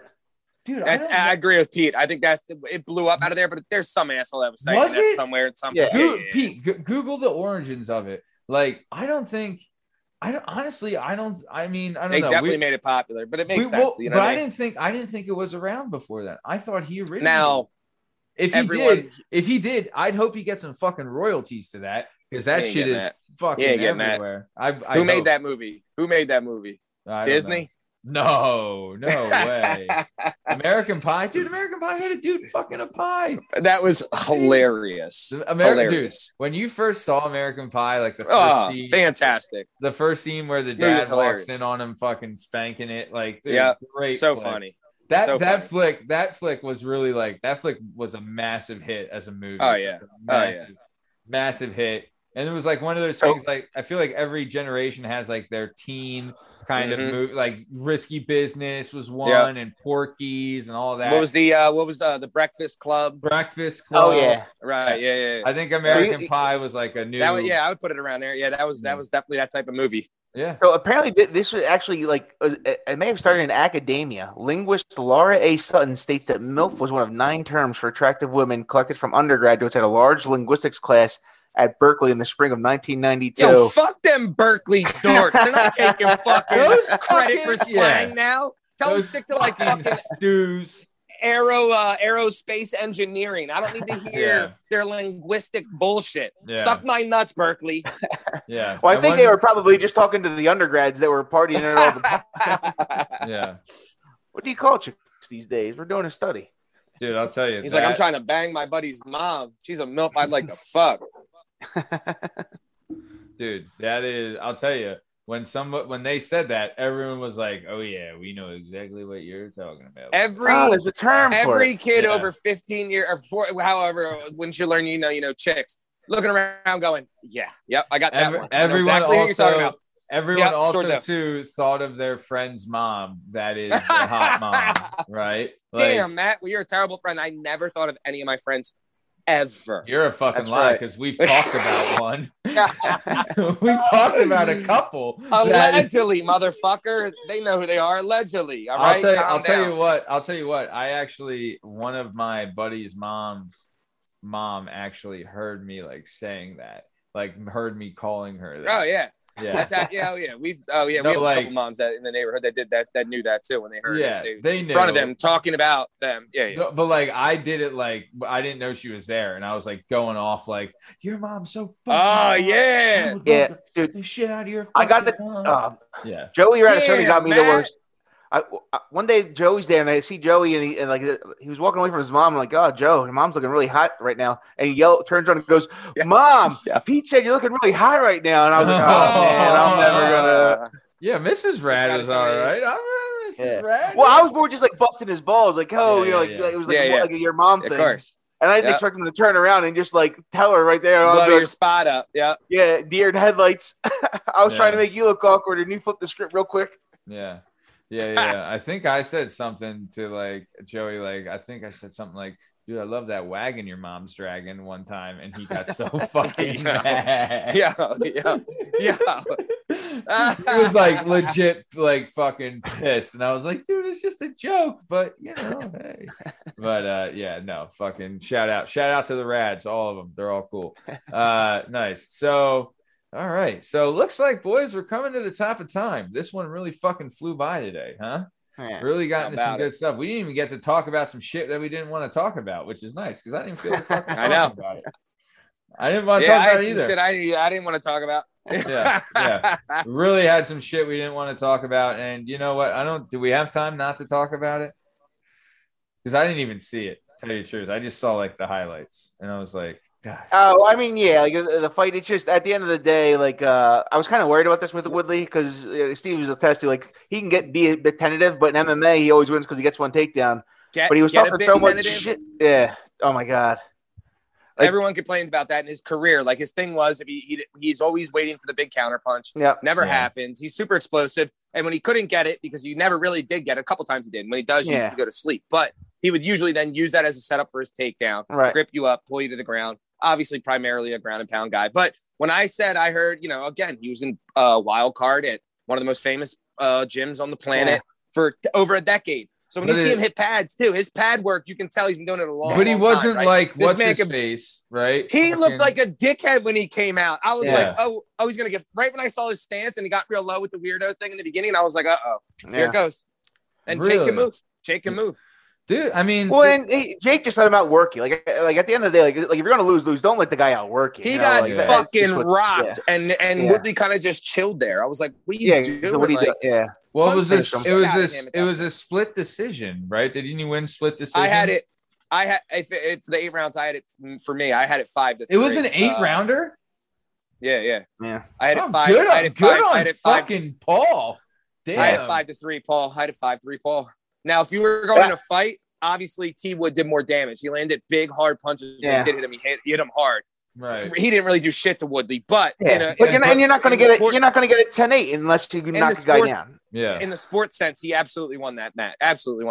Dude, I agree with Pete. I think it blew up out of there, but there's some asshole that was saying that somewhere at some point. Pete, Google the origins of it. Like, I don't think. I don't know. They definitely made it popular, but it makes sense. Well, but I didn't think it was around before that. I thought he originated. If he did, I'd hope he gets some fucking royalties to that. Because that shit is fucking everywhere. I Who made that movie? Disney? No way. American Pie? Dude, American Pie had a dude fucking a pie. That was hilarious. Dude, when you first saw American Pie, like the first scene. Fantastic. The first scene where the dad walks in on him fucking spanking it. Like, yeah, great. So flick. Funny. That flick was really like, that flick was a massive hit as a movie. Oh, yeah. Massive hit. And it was like one of those things, like, I feel like every generation has like their teen kind of movie, like Risky Business was one, and Porky's and all that. What was the Breakfast Club? Oh yeah, right, yeah. I think American Pie was like a new. That was, I would put it around there. Yeah, that was definitely that type of movie. Yeah. So apparently this was actually like it may have started in academia. Linguist Laura A. Sutton states that MILF was one of 9 terms for attractive women collected from undergraduates at a large linguistics class at Berkeley in the spring of 1992. Yo, fuck them Berkeley dorks. They're not taking fucking credit for slang now. Tell them to stick to like fucking stews. Aerospace engineering. I don't need to hear their linguistic bullshit. Yeah. Suck my nuts, Berkeley. Yeah. Well, I think they were probably just talking to the undergrads that were partying at all the Yeah. What do you call chicks these days? We're doing a study. Dude, I'll tell you. He's like, I'm trying to bang my buddy's mom. She's a MILF I'd like to fuck. Dude, that is, I'll tell you, when they said that, everyone was like, oh yeah, we know exactly what you're talking about. There's a term for kid over 15 years or however, once you learn, you know, chicks looking around going, yeah, yep, I got that one. Everyone also thought of their friend's mom. That is the hot mom, right? Like, damn, Matt, well, you're a terrible friend. I never thought of any of my friends. Ever. You're a fucking liar because we've talked about one. We've talked about a couple. Allegedly, motherfucker. They know who they are. Allegedly. All right? I'll tell you what. I actually, one of my buddy's mom actually heard me like saying that. Like heard me calling her that. Oh yeah. Yeah. That's how, yeah. We have a couple moms that in the neighborhood that did that, that knew that too when they heard it. They knew. In front of them, talking about them. Yeah. No, but like I did it like I didn't know she was there, and I was like going off like your mom's so fucking dude, the shit out of your I got the Joey Ratasoni got me the worst. One day Joey's there and I see Joey and like he was walking away from his mom. I'm like, oh, Joe, your mom's looking really hot right now. And he turns around and goes, Mom, Pete said you're looking really hot right now. And I was like, man, I'm never gonna. Yeah, Mrs. Rad is all right. I remember Mrs. Rad. Well, I was more just like busting his balls, like, it was like, like your mom thing. Of course. And I didn't expect him to turn around and just like tell her right there. Blow your spot up. Yeah. Yeah, deer in headlights. I was trying to make you look awkward, and you flipped the script real quick. Yeah. Yeah. I think I said something to like Joey, like I think I said something like, dude, I love that wagon your mom's dragging one time, and he got so fucking mad. Yeah. He was like legit like fucking pissed. And I was like, dude, it's just a joke, but you know, hey. But fucking shout out to the Rads, all of them. They're all cool. Nice. So all right, so looks like, boys, we're coming to the top of time. This one really fucking flew by today, huh? Yeah, really got into some good stuff. We didn't even get to talk about some shit that we didn't want to talk about, which is nice because I didn't feel like fucking talking about it. I didn't want to talk about it either. Shit I didn't want to talk about. Yeah. Really had some shit we didn't want to talk about, and you know what? Do we have time not to talk about it? Because I didn't even see it. To tell you the truth, I just saw like the highlights, and I was like. Gosh. Oh, I mean, like the fight. It's just at the end of the day, like I was kind of worried about this with Woodley because Steve was a testy. Like he can be a bit tentative, but in MMA he always wins because he gets one takedown. But he was talking so much shit. Yeah. Oh my god. Like, everyone complains about that in his career. Like his thing was, if he's always waiting for the big counter punch. Yeah. Never happens. He's super explosive, and when he couldn't get it because he never really did get it, a couple times he did. And when he does, you go to sleep. But he would usually then use that as a setup for his takedown. Right. Grip you up, pull you to the ground. Obviously primarily a ground and pound guy. But when I said, I heard, again, he was in wild card at one of the most famous gyms on the planet for over a decade. So when you see him hit pads too, his pad work, you can tell he's been doing it a long time. But he wasn't time, like, right? What's his face, right? He looked like a dickhead when he came out. I was like, oh, he's going to get, right when I saw his stance and he got real low with the weirdo thing in the beginning. And I was like, uh-oh, here it goes. And Jake can move. Dude, I mean, well, and hey, Jake just said about working. Like at the end of the day, like if you're gonna lose. Don't let the guy out work. He got fucking rocked, and Woodley kind of just chilled there. I was like, what are you doing? So what like, yeah. Well, it was a split decision, right? Didn't you win split decision? It's the 8 rounds. I had it for me. I had it 5-3. It was an 8-rounder. Yeah. I had it 5. Good on fucking Paul. Damn. I had 5-3, Paul. Now, if you were going to fight, obviously T Wood did more damage. He landed big, hard punches. Yeah. When he did hit him. He hit him hard. Right. He didn't really do shit to Woodley, You're not going to get a 10-8 unless you knock the guy down. Yeah. In the sports sense, he absolutely won that match. In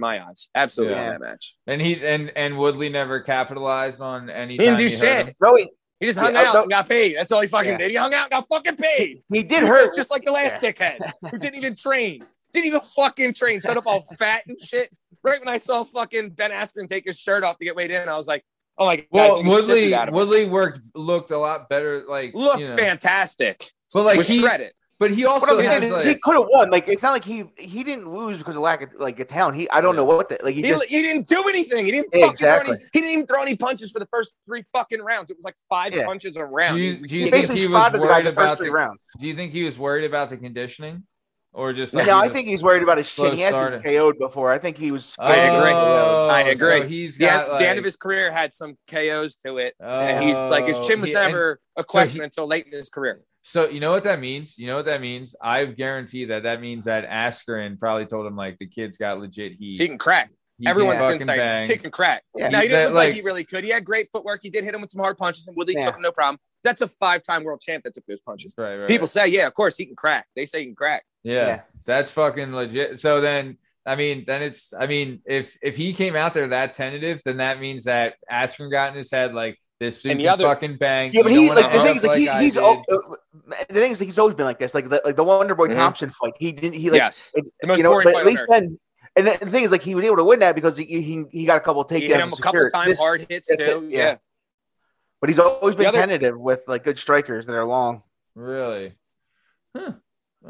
my eyes, won that match. And he and Woodley never capitalized on any. He didn't do shit. No, he just hung out and got paid. That's all he fucking did. He hung out and got fucking paid. He did hurt, just like the last dickhead who didn't even train. Set up all fat and shit. Right when I saw fucking Ben Askren take his shirt off to get weighed in, I was like, "Oh my god!" Well, Woodley looked a lot better. Like looked fantastic, but like he shredded. But he also he could have won. Like it's not like he didn't lose because of lack of a talent. He didn't do anything. He didn't he didn't even throw any punches for the first 3 fucking rounds. It was like 5 punches a round. Do you think he spotted the guy the first 3 rounds? Do you think he was worried about the conditioning? Or just like I think he's worried about his shit. He has been KO'd before. I think he was. I agree. So he's got the end of his career had some KOs to it, and he's like his chin was never a question until late in his career. So you know what that means? I guarantee that means that Askren probably told him like the kid's got legit heat. He can crack. Everyone's been saying he can crack. Yeah. Now he didn't look like he really could. He had great footwork. He did hit him with some hard punches, and Woodley took him no problem. That's a 5-time world champ that took those punches. Right. People say, yeah, of course he can crack. They say he can crack. Yeah, that's fucking legit. So then, if he came out there that tentative, then that means that Askren got in his head like this dude fucking bang. Yeah, but he's always been like this. Like the Wonderboy Thompson fight, he didn't. He like the most boring fight on earth. And the thing is, like he was able to win that because he got a couple of takedowns. He hit him a couple times, hard hits too. Yeah. But he's always been tentative with like good strikers that are long. Really? Huh.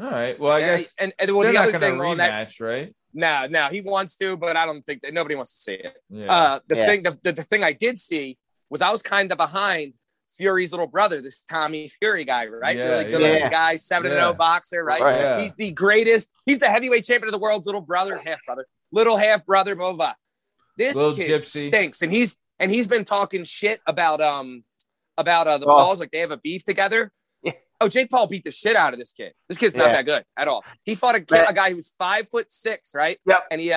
All right. Well, I guess they're not going to rematch, right? No, he wants to, but I don't think nobody wants to see it. Yeah. The thing I did see was I was kind of behind Fury's little brother, this Tommy Fury guy, right? Yeah, really good guy, 7-0 boxer, right? Yeah. He's the greatest. He's the heavyweight champion of the world's half brother, blah, blah. This little kid gypsy stinks, and he's been talking shit about the Pauls, like they have a beef together. Oh, Jake Paul beat the shit out of this kid. This kid's not that good at all. He fought a guy who was 5'6", right? Yep. And he's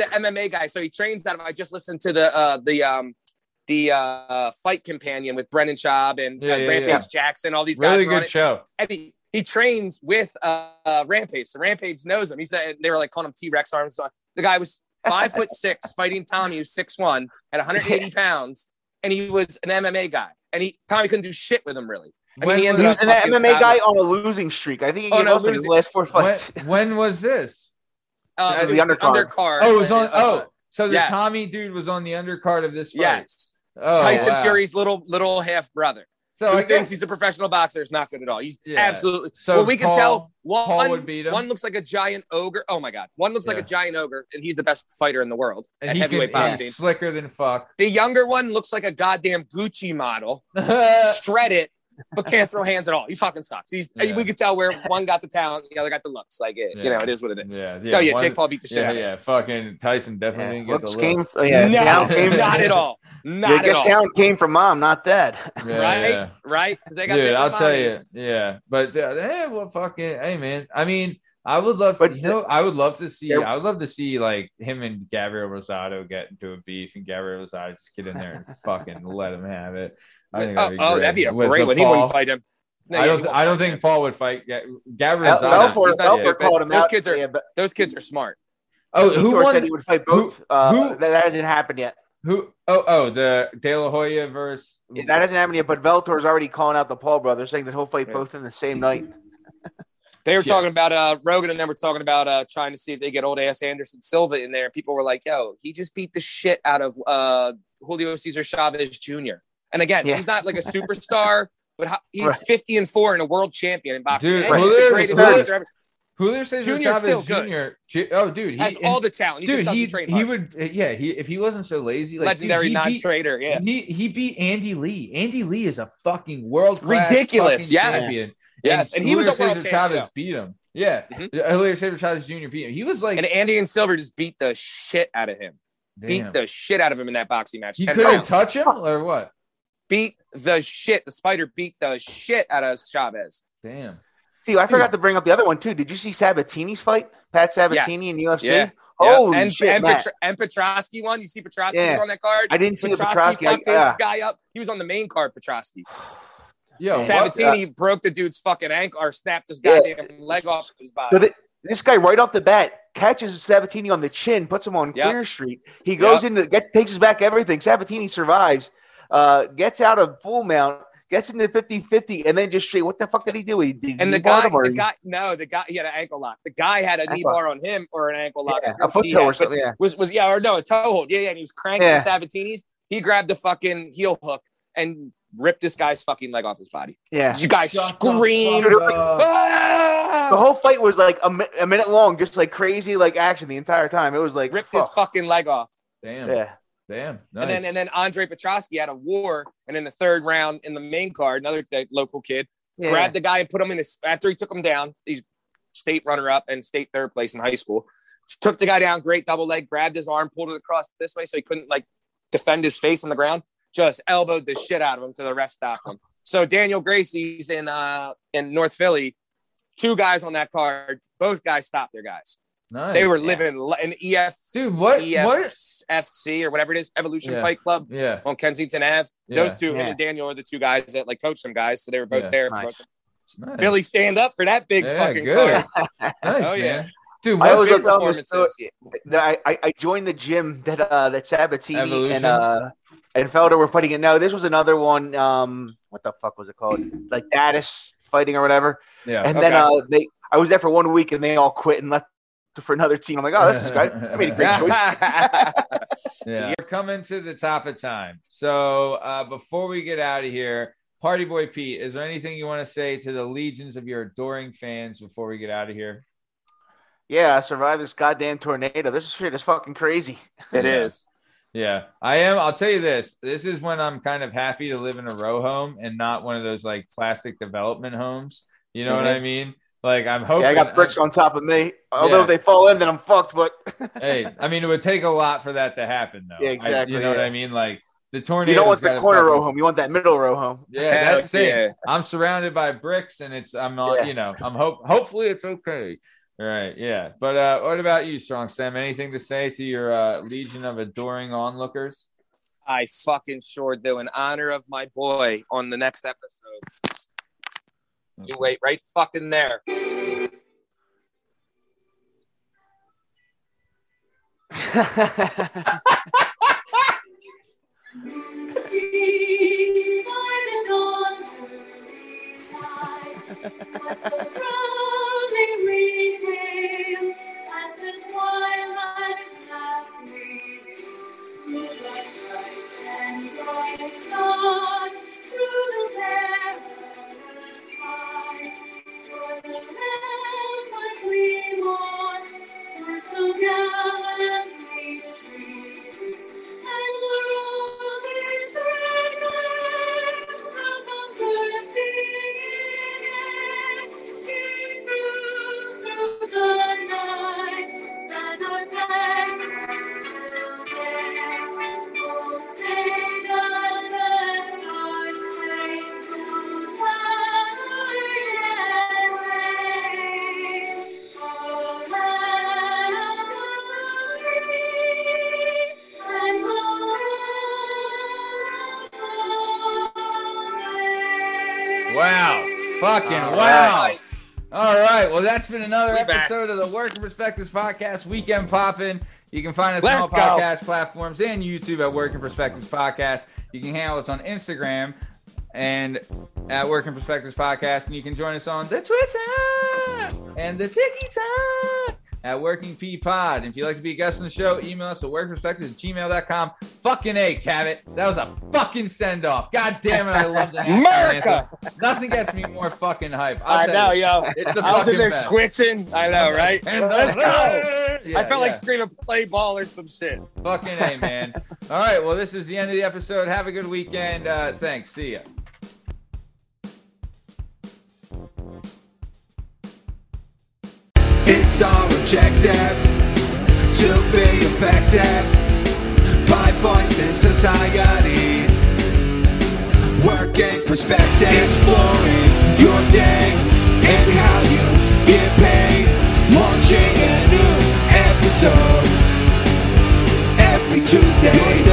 an MMA guy, so he trains out of. I just listened to the Fight Companion with Brendan Schaub and Rampage Jackson, all these guys. Really good show. And he trains with Rampage, so Rampage knows him. He said they were like calling him T-Rex arms. The guy was 5'6" fighting Tommy, who's 6'1" at 180 pounds, and he was an MMA guy. And Tommy couldn't do shit with him really. He was an MMA guy on a losing streak. I think he gave up in his last 4 fights. When was this? The undercard. Oh, it was on. Oh, so the Tommy dude was on the undercard of this fight. Yes. Oh, Tyson Fury's little half brother. So he thinks he's a professional boxer. It's not good at all. He's absolutely. So we can tell one looks like a giant ogre. Oh my god, one looks like a giant ogre, and he's the best fighter in the world at heavyweight boxing. He's slicker than fuck. The younger one looks like a goddamn Gucci model. Shred it. But can't throw hands at all. He fucking sucks. We could tell where one got the talent, the other got the looks. Like it, it is what it is. Yeah, yeah. No, Jake Paul beat the shit out of him. Yeah, fucking Tyson definitely didn't get the looks. Not at all. I guess talent came from mom, not dad. Yeah, right. Because they got I'll tell you. Yeah, but hey, man. I mean, I would love. I would love to see like him and Gabriel Rosado get into a beef, and Gabriel Rosado just get in there and fucking let him have it. I think that'd be a great one. He wouldn't fight him. No, I don't think Paul would fight. Gabriel Rosado called him out. Those kids are smart. Oh, who said he would fight both? That hasn't happened yet. Who? Oh, the De La Hoya versus. Yeah, that hasn't happened yet. But Bellator's already calling out the Paul brothers, saying that he'll fight both in the same night. They were talking about Rogan, and then we're talking about trying to see if they get old ass Anderson Silva in there. People were like, "Yo, he just beat the shit out of Julio Cesar Chavez Jr." And again, he's not like a superstar, but he's 50-4 and a world champion in boxing. Dude, Julio Cesar Junior's Chavez Jr. Oh, dude, he has all the talent. He if he wasn't so lazy, like, legendary non-trader. Yeah, he beat Andy Lee. Andy Lee is a fucking world class, ridiculous, yes, champion. Yes, and he was a world champion. Chavez beat him. Yeah, mm-hmm. Julio Cesar Chavez Jr. beat him. He was like, and Andy and Silver just beat the shit out of him. Damn. Beat the shit out of him in that boxing match. You couldn't touch him or what? Beat the shit. The Spider beat the shit out of Chavez. Damn. See, I forgot to bring up the other one too. Did you see Sabatini's fight? Pat Sabatini in UFC. Yeah. Holy shit! And Petrosky won. You see Petrosky was on that card. I didn't see Petrosky. This guy up. He was on the main card. Petrosky. Yo, Sabatini broke the dude's fucking ankle or snapped his goddamn leg off his body. So this guy right off the bat catches Sabatini on the chin, puts him on Clear Street. He goes takes his back everything. Sabatini survives, gets out of full mount, gets into 50-50, and then just straight. What the fuck did he do? He had an ankle lock. The guy had a knee bar on him or an ankle lock. Yeah, a foot toe or something. Yeah, a toe hold. Yeah, and he was cranking Sabatini's. He grabbed the fucking heel hook and ripped this guy's fucking leg off his body. Yeah, you guys screamed. The whole fight was like a minute long, just like crazy, like action the entire time. It was like ripped his fucking leg off. Damn. Yeah. Damn, nice. And then Andre Petrosky had a war, and in the third round in the main card, the local kid grabbed the guy and put him in his. After he took him down, he's state runner-up and state third place in high school. Took the guy down, great double leg, grabbed his arm, pulled it across this way so he couldn't defend his face on the ground. Just elbowed the shit out of him till the ref stopped him. So Daniel Gracie's in North Philly. Two guys on that card. Both guys stopped their guys. Nice. They were living in EF. Dude, what? FC or whatever it is, Evolution Fight Club on Kensington Ave. Yeah. Those two, him and Daniel, are the two guys that coach some guys, so they were both there. Nice. Nice. Philly, stand up for that big fucking card. Nice, dude. I was I joined the gym that Sabatini Evolution and Felder were fighting. No, this was another one. What the fuck was it called? Like Daddis fighting or whatever. Yeah, and then I was there for 1 week, and they all quit and left for another team. I'm like, oh, this is great. I made a great choice. We're coming to the top of time. So before we get out of here, Party Boy Pete, is there anything you want to say to the legions of your adoring fans before we get out of here? Yeah, I survived this goddamn tornado. This shit is fucking crazy. It is. Yeah, I am. I'll tell you this. This is when I'm kind of happy to live in a row home and not one of those plastic development homes. You know what I mean? I'm hoping. Yeah, I got bricks on top of me. Although if they fall in, then I'm fucked. But hey, I mean, it would take a lot for that to happen, though. Yeah, exactly. You know what I mean? The tornado. You don't want the corner row home. You want that middle row home. Yeah, that's it. I'm surrounded by bricks, and hopefully it's okay. All right. Yeah. But what about you, Strong Sam? Anything to say to your legion of adoring onlookers? I fucking sure do. In honor of my boy, on the next episode. You wait right fucking there. See by the dawn's early light, what's the rolling green wave and the twilight's last gleam. Whose bright stripes and bright stars through the perilous for the ramparts we watched were so gallantly streamed, and the Roman's red glare above bursting in air gave proof through the night that our banner still there. Oh, say does that star stay? Wow. Fucking wow. All right. Well, that's been another episode of the Working Perspectives Podcast, Weekend Poppin'. You can find us on all podcast platforms and YouTube at Working Perspectives Podcast. You can handle us on Instagram and at Working Perspectives Podcast. And you can join us on the Twitter and the TikTok. at Working P Pod. And if you'd like to be a guest on the show, email us at workingperspectives@gmail.com. Fucking A, Cabot. That was a fucking send-off. God damn it, I love that. America! Nothing gets me more fucking hype. I know, yo. It's the I was in there best. Twitching. I know, right? Let's go! Yeah, I felt like screaming play ball or some shit. Fucking A, man. All right, well, this is the end of the episode. Have a good weekend. Thanks. See ya. It's our objective to be effective by voice in societies. Working perspective, exploring your day and how you get paid. Launching a new episode every Tuesday.